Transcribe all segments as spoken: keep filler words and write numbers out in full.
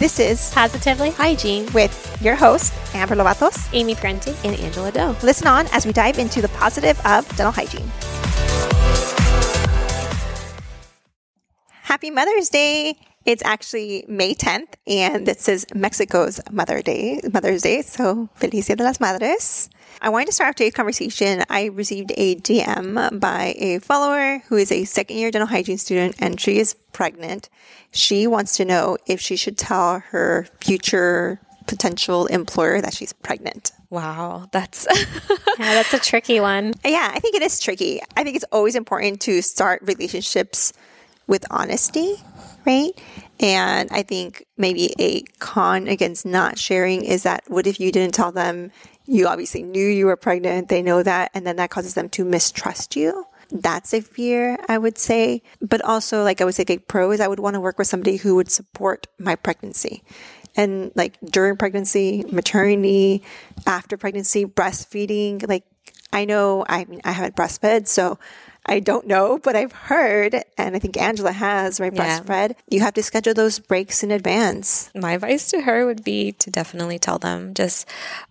This is Positively Hygiene with your hosts, Amber Lovatos, Amy Parenti, and Angela Doe. Listen on as we dive into the positive of dental hygiene. Happy Mother's Day. It's actually May tenth, and this is Mexico's Mother Day, Mother's Day. So, Feliz Dia de las Madres. I wanted to start off today's conversation. I received a D M by a follower who is a second-year dental hygiene student, and she is pregnant. She wants to know if she should tell her future potential employer that she's pregnant. Wow, that's yeah, that's a tricky one. Yeah, I think it is tricky. I think it's always important to start relationships with honesty, right? And I think maybe a con against not sharing is that what if you didn't tell them? You obviously knew you were pregnant. They know that. And then that causes them to mistrust you. That's a fear, I would say. But also, like I would say, a pro is I would want to work with somebody who would support my pregnancy. And like during pregnancy, maternity, after pregnancy, breastfeeding. Like I know, I mean, I haven't breastfed, so I don't know, but I've heard, and I think Angela has, right, yeah. breastfed, you have to schedule those breaks in advance. My advice to her would be to definitely tell them just,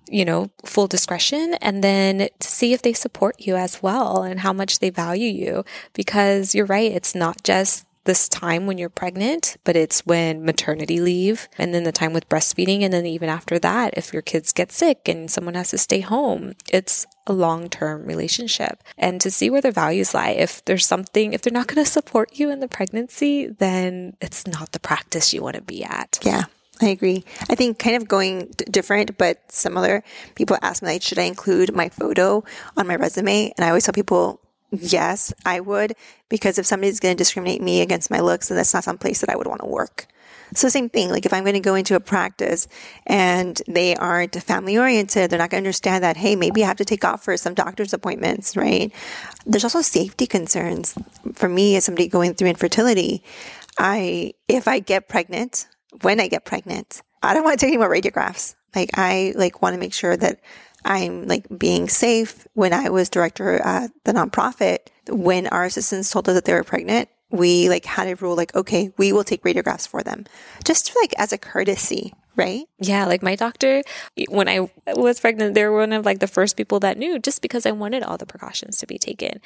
you know, full discretion, and then to see if they support you as well and how much they value you. Because you're right, it's not just this time when you're pregnant, but it's when maternity leave and then the time with breastfeeding. And then even after that, if your kids get sick and someone has to stay home, it's a long-term relationship. And to see where their values lie, if there's something, if they're not going to support you in the pregnancy, then it's not the practice you want to be at. Yeah, I agree. I think kind of going d- different, but similar. People ask me, like, should I include my photo on my resume? And I always tell people, yes, I would, because if somebody's going to discriminate me against my looks, then that's not some place that I would want to work. So same thing, like if I'm going to go into a practice and they aren't family oriented, they're not going to understand that, hey, maybe I have to take off for some doctor's appointments, right? There's also safety concerns. For me, as somebody going through infertility, I if I get pregnant, when I get pregnant, I don't want to take any more radiographs. Like I like want to make sure that I'm like being safe. When I was director at the nonprofit, when our assistants told us that they were pregnant, we like had a rule like, okay, we will take radiographs for them, just like as a courtesy, right? Yeah, like my doctor, when I was pregnant, they were one of like the first people that knew, just because I wanted all the precautions to be taken,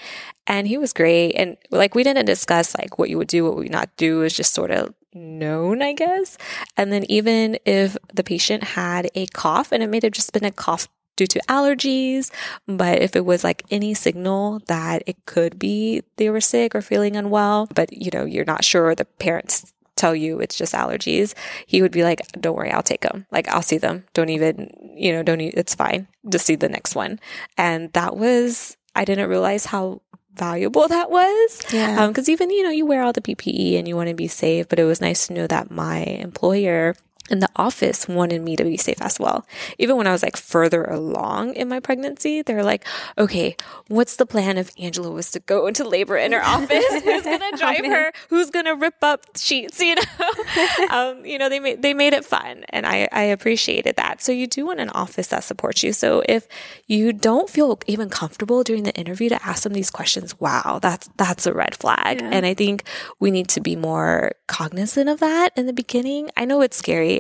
and he was great. And like we didn't discuss like what you would do, what we would not do. It was just sort of known, I guess. And then even if the patient had a cough, and it may have just been a cough due to allergies, but if it was like any signal that it could be they were sick or feeling unwell, but you know, you're not sure, the parents tell you it's just allergies, he would be like, don't worry, I'll take them. Like, I'll see them. Don't even, you know, don't, it's fine. Just see the next one. And that was, I didn't realize how valuable that was. Yeah. Um, 'cause even, you know, you wear all the P P E and you want to be safe, but it was nice to know that my employer and the office wanted me to be safe as well. Even when I was like further along in my pregnancy, they're like, okay, what's the plan if Angela was to go into labor in her office? Who's going to drive her? Who's going to rip up sheets? You know, um, you know, they made, they made it fun. And I, I appreciated that. So you do want an office that supports you. So if you don't feel even comfortable during the interview to ask them these questions, wow, that's, that's a red flag. Yeah. And I think we need to be more cognizant of that in the beginning. I know it's scary.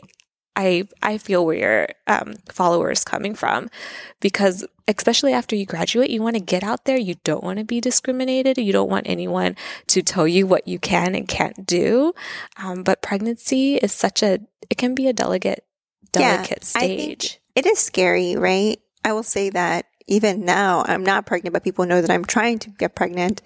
I I feel where your um, follower is coming from, because especially after you graduate, you want to get out there. You don't want to be discriminated. You don't want anyone to tell you what you can and can't do. Um, but pregnancy is such a, it can be a delicate, delicate yeah, stage. It is scary, right? I will say that even now I'm not pregnant, but people know that I'm trying to get pregnant,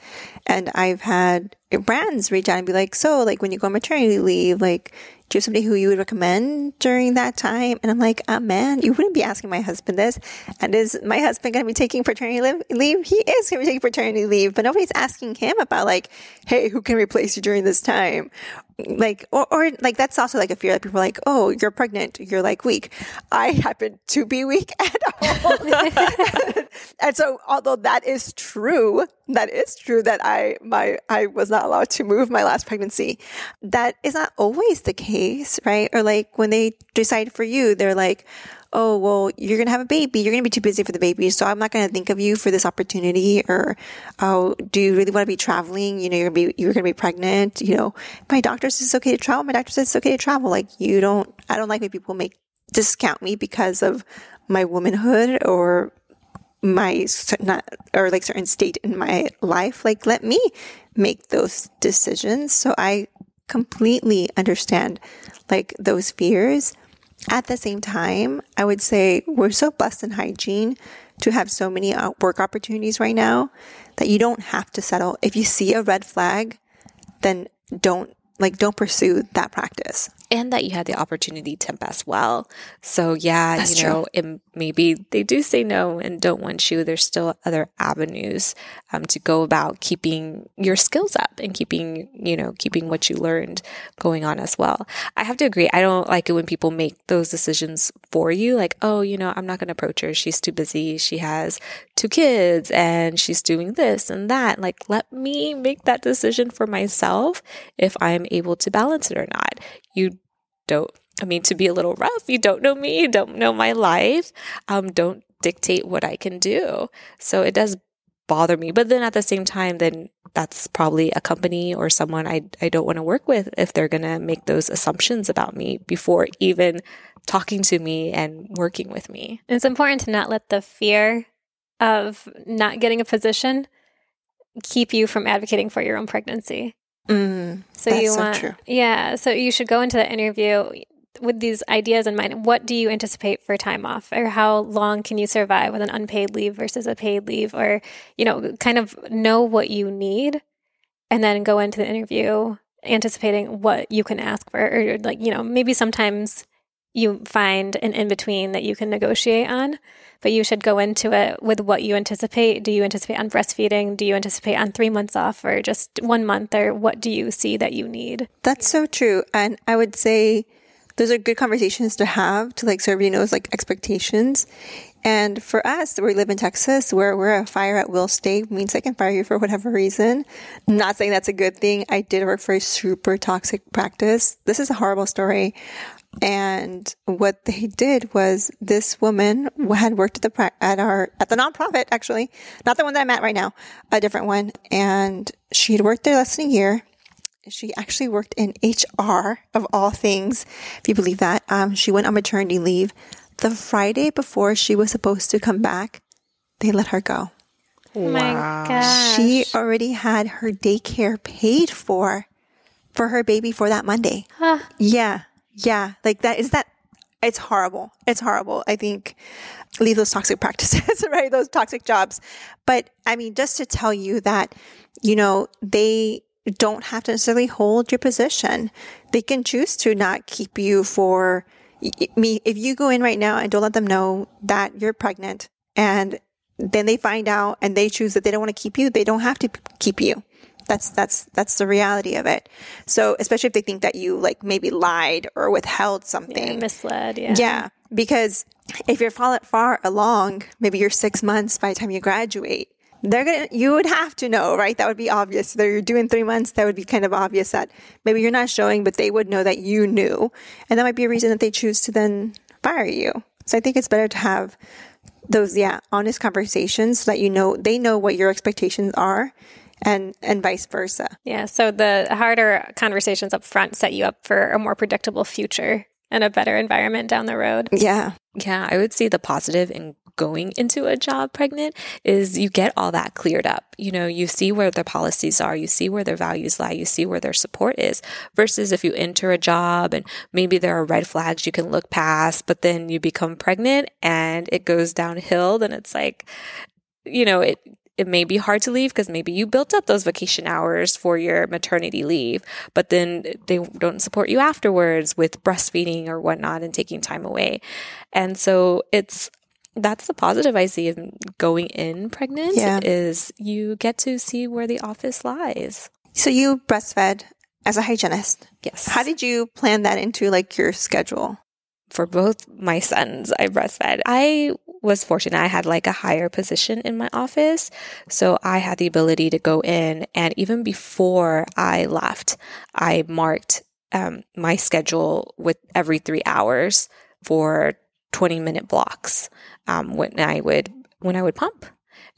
and I've had brands reach out and be like, so like when you go on maternity leave, like, do you have somebody who you would recommend during that time? And I'm like, oh, man, you wouldn't be asking my husband this. And is my husband going to be taking paternity leave? He is going to be taking paternity leave, but nobody's asking him about like, hey, who can replace you during this time? Like, or, or like, that's also like a fear that people are like, oh, you're pregnant. You're like weak. I happen to be weak at all. And so, although that is true, that is true that I, my, I was not allowed to move my last pregnancy. That is not always the case, right? Or like when they decide for you, they're like, oh, well, you're going to have a baby. You're going to be too busy for the baby. So I'm not going to think of you for this opportunity. Or, oh, do you really want to be traveling? You know, you're going to be, you're going to be pregnant. You know, my doctor says it's okay to travel. My doctor says it's okay to travel. Like, you don't, I don't like when people make, discount me because of my womanhood or my not or like certain state in my life. Like, let me make those decisions. So I completely understand like those fears. At the same time, I would say we're so blessed in hygiene to have so many work opportunities right now that you don't have to settle. If you see a red flag, then don't like don't pursue that practice. And that you had the opportunity to temp as well. So yeah, that's you know, it, maybe they do say no and don't want you. There's still other avenues um, to go about keeping your skills up and keeping, you know, keeping what you learned going on as well. I have to agree. I don't like it when people make those decisions for you. Like, oh, you know, I'm not going to approach her. She's too busy. She has two kids and she's doing this and that. Like, let me make that decision for myself if I'm able to balance it or not. You don't, I mean, to be a little rough, you don't know me, you don't know my life, um, don't dictate what I can do. So it does bother me. But then at the same time, then that's probably a company or someone I, I don't want to work with if they're going to make those assumptions about me before even talking to me and working with me. It's important to not let the fear of not getting a position keep you from advocating for your own pregnancy. Mm, so that's you want, so true. Yeah. So you should go into the interview with these ideas in mind. What do you anticipate for time off, or how long can you survive with an unpaid leave versus a paid leave, or, you know, kind of know what you need and then go into the interview anticipating what you can ask for, or like, you know, maybe sometimes you find an in-between that you can negotiate on, but you should go into it with what you anticipate. Do you anticipate on breastfeeding? Do you anticipate on three months off or just one month? Or what do you see that you need? That's so true. And I would say those are good conversations to have to like so everybody knows like expectations. And for us, we live in Texas where we're a fire at will state, means they can fire you for whatever reason. I'm not saying that's a good thing. I did work for a super toxic practice. This is a horrible story. And what they did was this woman had worked at the at our at the nonprofit, actually, not the one that I'm at right now, a different one. And she had worked there less than a year. She actually worked in H R of all things, if you believe that. Um, she went on maternity leave. The Friday before she was supposed to come back, they let her go. Wow. My gosh. She already had her daycare paid for for her baby for that Monday. Huh. Yeah. Yeah, like that is that it's horrible. It's horrible. I think leave those toxic practices, right? Those toxic jobs. But I mean, just to tell you that, you know, they don't have to necessarily hold your position. They can choose to not keep you for me. If you go in right now and don't let them know that you're pregnant and then they find out and they choose that they don't want to keep you, they don't have to keep you. That's, that's, that's the reality of it. So especially if they think that you like maybe lied or withheld something. Yeah, misled. Yeah. Yeah. Because if you're far, far along, maybe you're six months by the time you graduate, they're going to, you would have to know, right? That would be obvious. So you're doing three months. That would be kind of obvious that maybe you're not showing, but they would know that you knew. And that might be a reason that they choose to then fire you. So I think it's better to have those, yeah, honest conversations so that you know, they know what your expectations are. And and vice versa. Yeah. So the harder conversations up front set you up for a more predictable future and a better environment down the road. Yeah. Yeah. I would see the positive in going into a job pregnant is you get all that cleared up. You know, you see where their policies are, you see where their values lie, you see where their support is, versus if you enter a job and maybe there are red flags you can look past, but then you become pregnant and it goes downhill. Then it's like, you know, it, It may be hard to leave because maybe you built up those vacation hours for your maternity leave, but then they don't support you afterwards with breastfeeding or whatnot and taking time away. And so it's, that's the positive I see in going in pregnant, yeah, is you get to see where the office lies. So you breastfed as a hygienist. Yes. How did you plan that into like your schedule? For both my sons, I breastfed. I was fortunate. I had like a higher position in my office. So I had the ability to go in. And even before I left, I marked um, my schedule with every three hours for twenty minute blocks um, when I would when I would pump.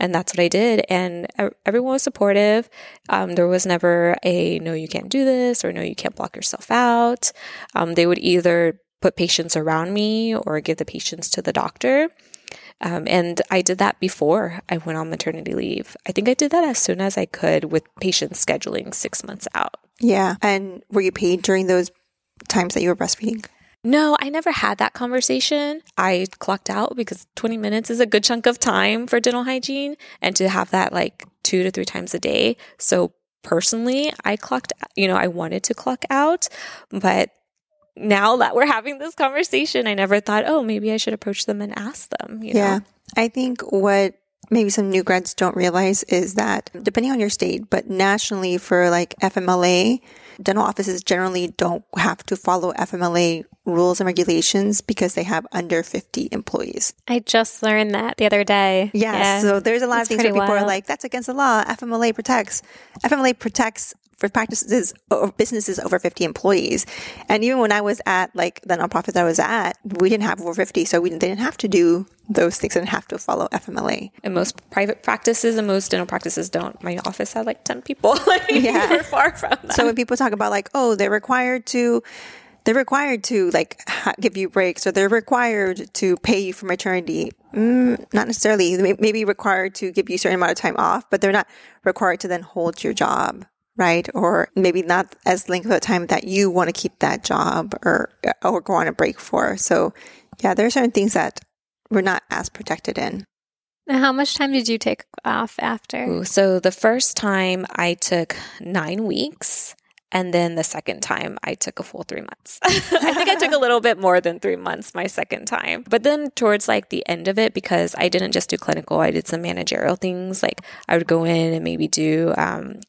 And that's what I did. And everyone was supportive. Um, there was never a, no, you can't do this, or no, you can't block yourself out. Um, they would either put patients around me or give the patients to the doctor. Um, and I did that before I went on maternity leave. I think I did that as soon as I could with patients scheduling six months out. Yeah. And were you paid during those times that you were breastfeeding? No, I never had that conversation. I clocked out because twenty minutes is a good chunk of time for dental hygiene, and to have that like two to three times a day. So personally, I clocked, you know, I wanted to clock out, but now that we're having this conversation, I never thought, oh, maybe I should approach them and ask them, you know? Yeah. I think what maybe some new grads don't realize is that depending on your state, but nationally for like F M L A, dental offices generally don't have to follow F M L A rules and regulations because they have under fifty employees. I just learned that the other day. Yeah. yeah. So there's a lot it's of things where people wild. are like, that's against the law. F M L A protects. F M L A protects for practices or businesses over fifty employees. And even when I was at like the nonprofit that I was at, we didn't have over fifty. So we didn't, they didn't have to do those things and have to follow F M L A. And most private practices and most dental practices don't. My office had like ten people. Like, yeah. We're far from that. So when people talk about like, oh, they're required to... They're required to like ha- give you breaks, or they're required to pay you for maternity. Mm, not necessarily. They may be required to give you a certain amount of time off, but they're not required to then hold your job, right? Or maybe not as length of time that you want to keep that job or or go on a break for. So yeah, there are certain things that we're not as protected in. Now, how much time did you take off after? Ooh, so the first time I took nine weeks. And then the second time, I took a full three months. I think I took a little bit more than three months my second time. But then towards like the end of it, because I didn't just do clinical, I did some managerial things. Like I would go in and maybe do, um,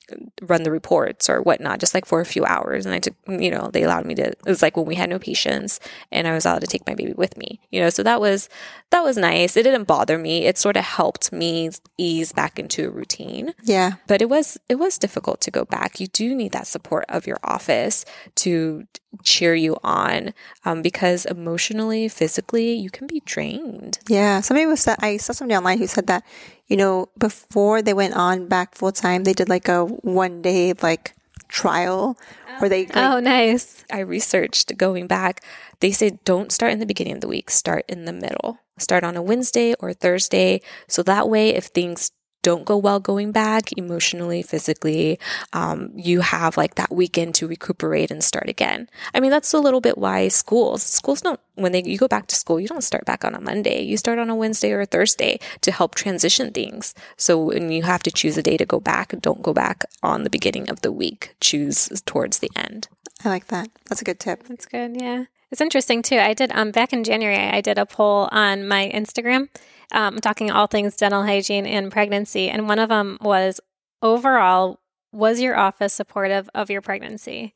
run the reports or whatnot, just like for a few hours. And I took, you know, they allowed me to, it was like when we had no patients and I was allowed to take my baby with me, you know, so that was, that was nice. It didn't bother me. It sort of helped me ease back into a routine. Yeah. But it was, it was difficult to go back. You do need that support of your office to cheer you on, um, because emotionally, physically, you can be drained. Yeah. Somebody was, I saw somebody online who said that, you know, before they went on back full time, they did like a one day like trial where they, like, oh, nice. I researched going back. They said, don't start in the beginning of the week, start in the middle, start on a Wednesday or Thursday. So that way, if things don't go well going back emotionally, physically, um, you have like that weekend to recuperate and start again. I mean, that's a little bit why schools, schools don't, when they you go back to school, you don't start back on a Monday. You start on a Wednesday or a Thursday to help transition things. So when you have to choose a day to go back, don't go back on the beginning of the week. Choose towards the end. I like that. That's a good tip. That's good, yeah. It's interesting too. I did, um, back in January, I did a poll on my Instagram, um, talking all things dental hygiene and pregnancy. And one of them was, overall, was your office supportive of your pregnancy?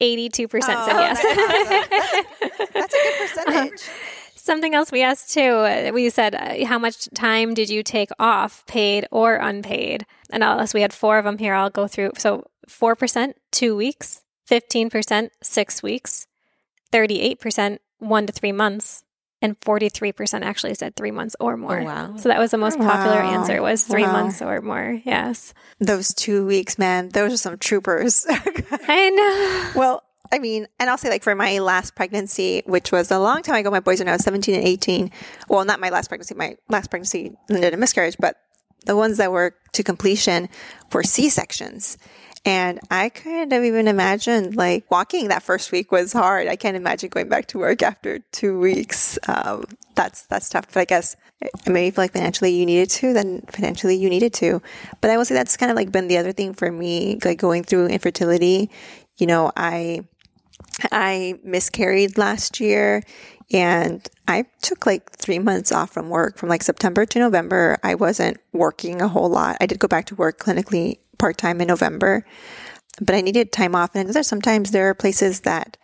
eighty-two percent oh, said yes. Awesome. That's a good percentage. Um, something else we asked too, we said, uh, how much time did you take off, paid or unpaid? And unless we had four of them here, I'll go through. So four percent, two weeks, fifteen percent, six weeks. thirty-eight percent, one to three months, and forty-three percent actually said three months or more. Oh, wow. So that was the most popular wow. answer was three wow. months or more. Yes. Those two weeks, man, those are some troopers. I know. Well, I mean, and I'll say like for my last pregnancy, which was a long time ago, my boys are now seventeen and eighteen. Well, not my last pregnancy, my last pregnancy ended in miscarriage, but the ones that were to completion were C-sections. And I couldn't have even imagined, like, walking that first week was hard. I can't imagine going back to work after two weeks. Um, that's that's tough. But I guess maybe if, like, financially you needed to, then financially you needed to. But I will say that's kind of, like, been the other thing for me, like, going through infertility. You know, I I miscarried last year. And I took like three months off from work from like September to November. I wasn't working a whole lot. I did go back to work clinically part-time in November, but I needed time off. And there's sometimes there are places that,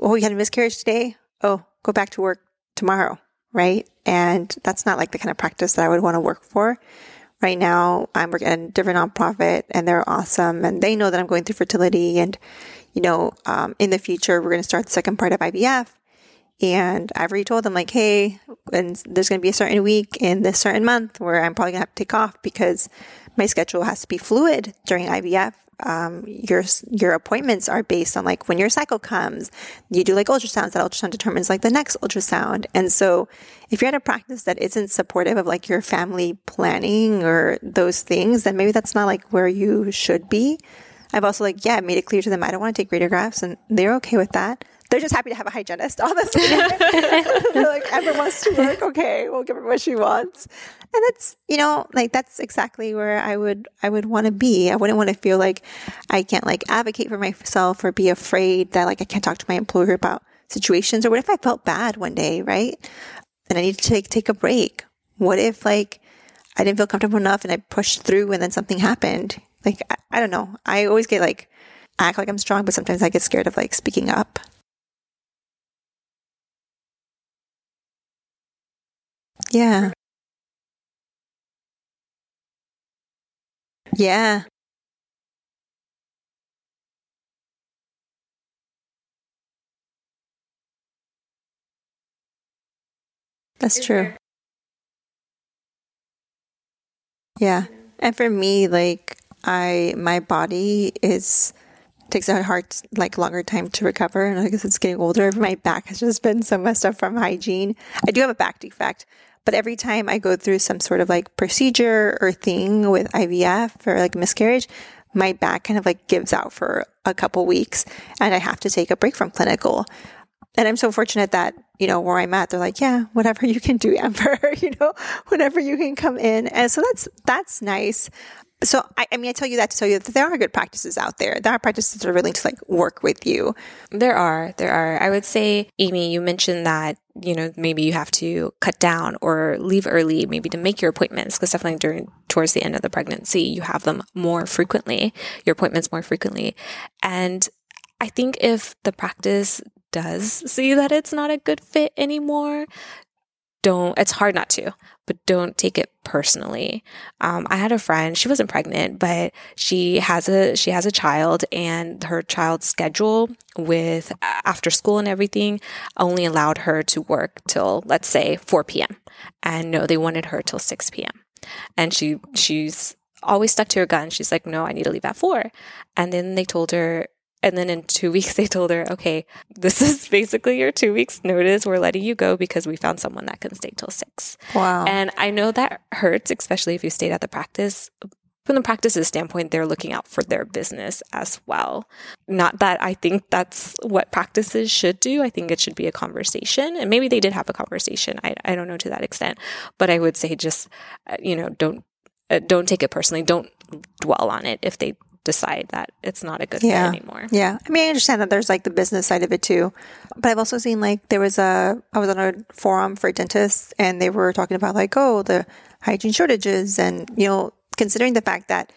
oh, you had a miscarriage today. Oh, go back to work tomorrow. Right. And that's not like the kind of practice that I would want to work for. Right now I'm working at a different nonprofit and they're awesome. And they know that I'm going through fertility and, you know, um, in the future, we're going to start the second part of I V F. And I've already told them, like, hey, and there's going to be a certain week in this certain month where I'm probably going to have to take off because my schedule has to be fluid during I V F. Um, your your appointments are based on, like, when your cycle comes, you do, like, ultrasounds. That ultrasound determines, like, the next ultrasound. And so if you're at a practice that isn't supportive of, like, your family planning or those things, then maybe that's not, like, where you should be. I've also, like, yeah, made it clear to them I don't want to take radiographs, and they're okay with that. They're just happy to have a hygienist, honestly. They're like, Amber wants to work, okay, we'll give her what she wants. And that's, you know, like, that's exactly where I would, I would want to be. I wouldn't want to feel like I can't, like, advocate for myself or be afraid that, like, I can't talk to my employer about situations. Or what if I felt bad one day, right? And I need to take, take a break. What if, like, I didn't feel comfortable enough and I pushed through and then something happened? Like, I, I don't know. I always get, like, act like I'm strong, but sometimes I get scared of, like, speaking up. Yeah. Yeah. That's true. Yeah. And for me, like, I, my body is, takes a hard, like, longer time to recover. And I guess it's getting older. My back has just been so messed up from hygiene. I do have a back defect. But every time I go through some sort of, like, procedure or thing with I V F or, like, miscarriage, my back kind of, like, gives out for a couple weeks and I have to take a break from clinical. And I'm so fortunate that, you know, where I'm at, they're like, yeah, whatever you can do, Amber, you know, whenever you can come in. And so that's, that's nice. So, I, I mean, I tell you that to tell you that there are good practices out there. There are practices that are willing to, like, work with you. There are. There are. I would say, Amy, you mentioned that, you know, maybe you have to cut down or leave early, maybe to make your appointments, because definitely during towards the end of the pregnancy, you have them more frequently, your appointments more frequently. And I think if the practice does see that it's not a good fit anymore, don't, it's hard not to, but don't take it personally. Um, I had a friend, she wasn't pregnant, but she has a, she has a child, and her child's schedule with after school and everything only allowed her to work till, let's say, four p.m. And no, they wanted her till six p.m. And she, she's always stuck to her gun. She's like, no, I need to leave at four. And then they told her, And then in two weeks, they told her, okay, this is basically your two weeks notice. We're letting you go because we found someone that can stay till six. Wow. And I know that hurts, especially if you stayed at the practice. From the practice's standpoint, they're looking out for their business as well. Not that I think that's what practices should do. I think it should be a conversation. And maybe they did have a conversation. I, I don't know to that extent. But I would say just, you know, don't uh, don't take it personally. Don't dwell on it if they decide that it's not a good yeah. fit anymore. Yeah. I mean, I understand that there's, like, the business side of it too, but I've also seen, like, there was a, I was on a forum for dentists and they were talking about, like, oh, the hygiene shortages and, you know, considering the fact that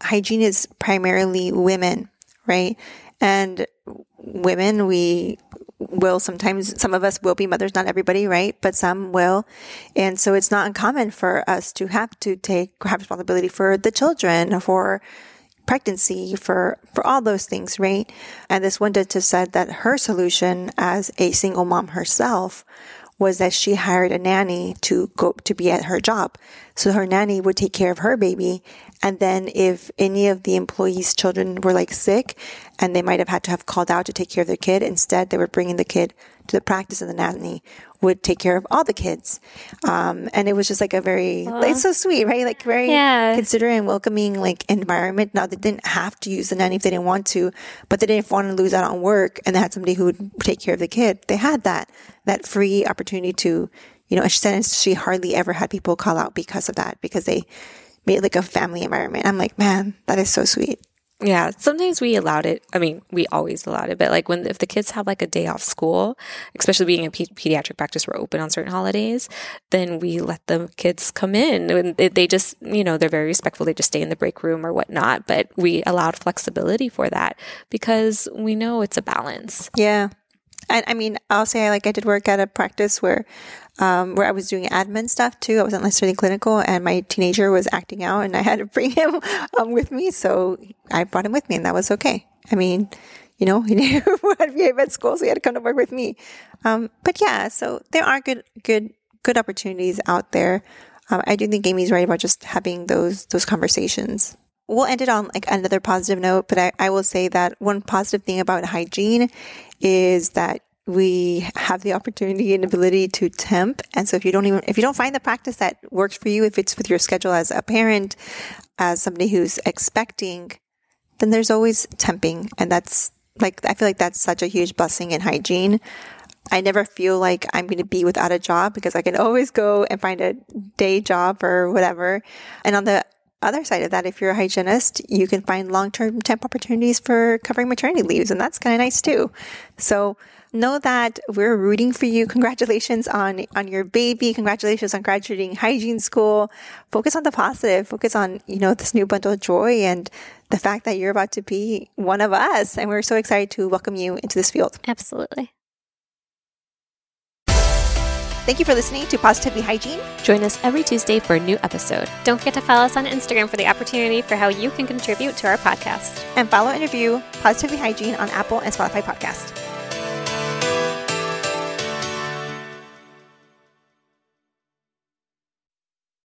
hygiene is primarily women, right? And women, we will sometimes, some of us will be mothers, not everybody, right? But some will. And so it's not uncommon for us to have to take, have responsibility for the children, for pregnancy, for, for all those things, right? And this one dentist said that her solution as a single mom herself was that she hired a nanny to go to be at her job. So her nanny would take care of her baby. And then if any of the employees' children were, like, sick and they might have had to have called out to take care of their kid, instead they were bringing the kid to the practice, and the nanny would take care of all the kids. Um, and it was just, like, a very, aww, it's so sweet, right? Like, very yeah. considerate and welcoming, like, environment. Now, they didn't have to use the nanny if they didn't want to, but they didn't want to lose out on work, and they had somebody who would take care of the kid. They had that, that free opportunity to, you know, and she said she hardly ever had people call out because of that, because they made, like, a family environment. I'm like, man, that is so sweet. Yeah, sometimes we allowed it. I mean, we always allowed it, but, like, when if the kids have, like, a day off school, especially being a pe- pediatric practice, we're open on certain holidays, then we let the kids come in. And they, they just, you know, they're very respectful. They just stay in the break room or whatnot, but we allowed flexibility for that because we know it's a balance. Yeah. And I mean, I'll say, like, I did work at a practice where, um, where I was doing admin stuff too. I wasn't necessarily clinical, and my teenager was acting out, and I had to bring him um, with me. So I brought him with me, and that was okay. I mean, you know, he never had V A vet school, so he had to come to work with me. Um, but yeah, so there are good, good, good opportunities out there. Um, I do think Amy's right about just having those, those conversations. We'll end it on like another positive note, but I, I will say that one positive thing about hygiene is that we have the opportunity and ability to temp. And so if you don't even, if you don't find the practice that works for you, if it's with your schedule as a parent, as somebody who's expecting, then there's always temping. And that's like, I feel like that's such a huge blessing in hygiene. I never feel like I'm going to be without a job because I can always go and find a day job or whatever. And on the other side of that, if you're a hygienist, you can find long-term temp opportunities for covering maternity leaves. And that's kind of nice too. So know that we're rooting for you. Congratulations on, on your baby. Congratulations on graduating hygiene school. Focus on the positive. Focus on, you know, this new bundle of joy and the fact that you're about to be one of us. And we're so excited to welcome you into this field. Absolutely. Thank you for listening to Positively Hygiene. Join us every Tuesday for a new episode. Don't forget to follow us on Instagram for the opportunity for how you can contribute to our podcast. And follow and review Positively Hygiene on Apple and Spotify podcasts.